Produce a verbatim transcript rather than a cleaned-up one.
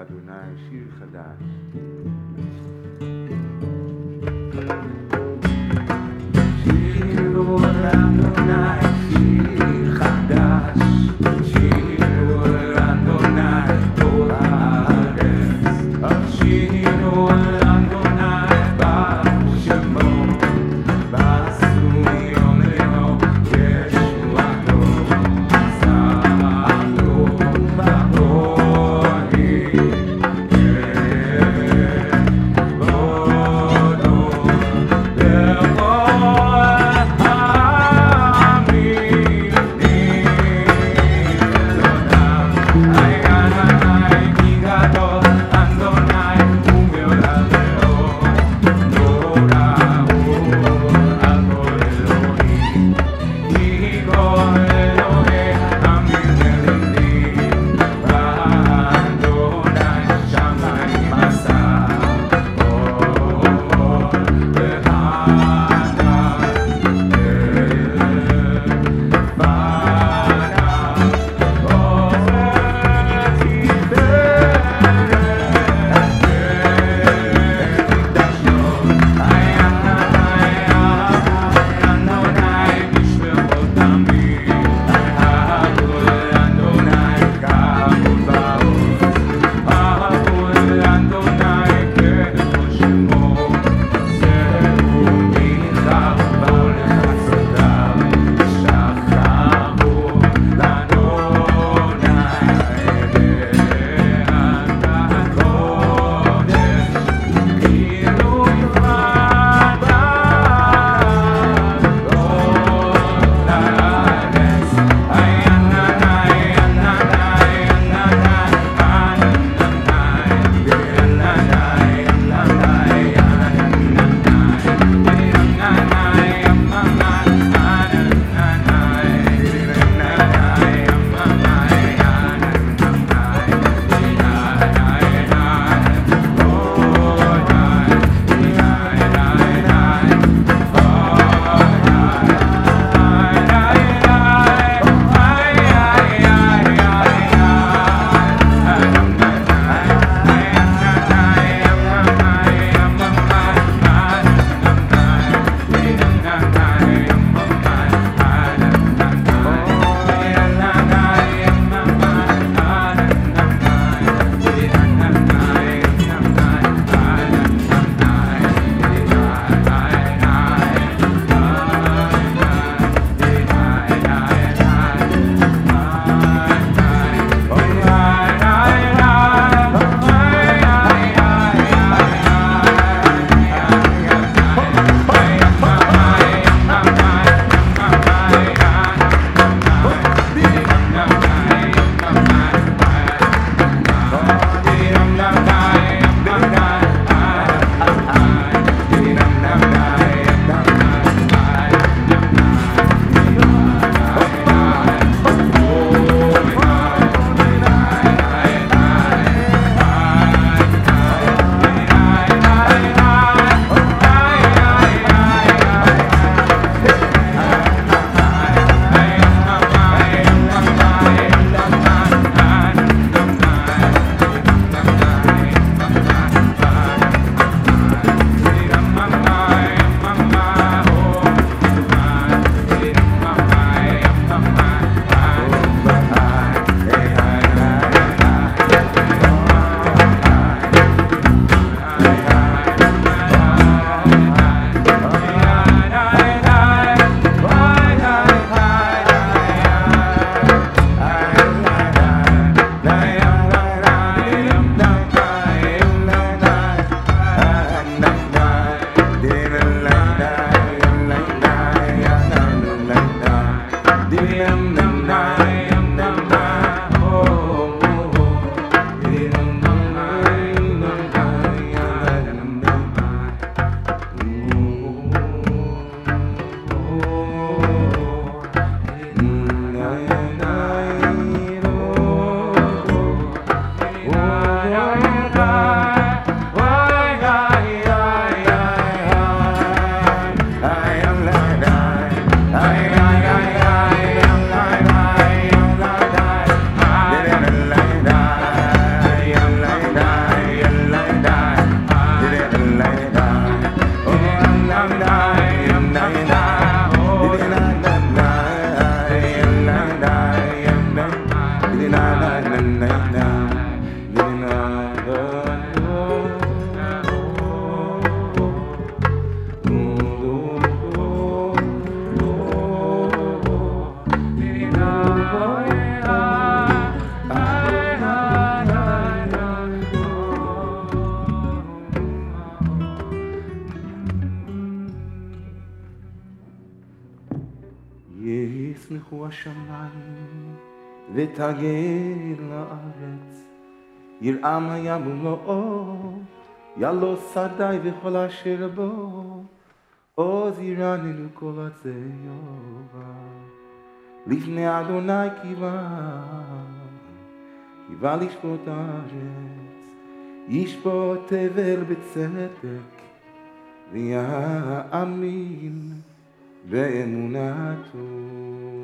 L'Adonai, Shiru Chadash. Shiru L'Adonai, Shiru Chadash. השמיים ותגיע לארץ. ירעם הים ומלואו, ילוס שדי וכל אשר בו, עוז ירננו כל עצי יובה. לפני אדוני קיווה, קיווה לשפוט הארץ, ישפוט תבל בצדק, ויאמין באמונתו.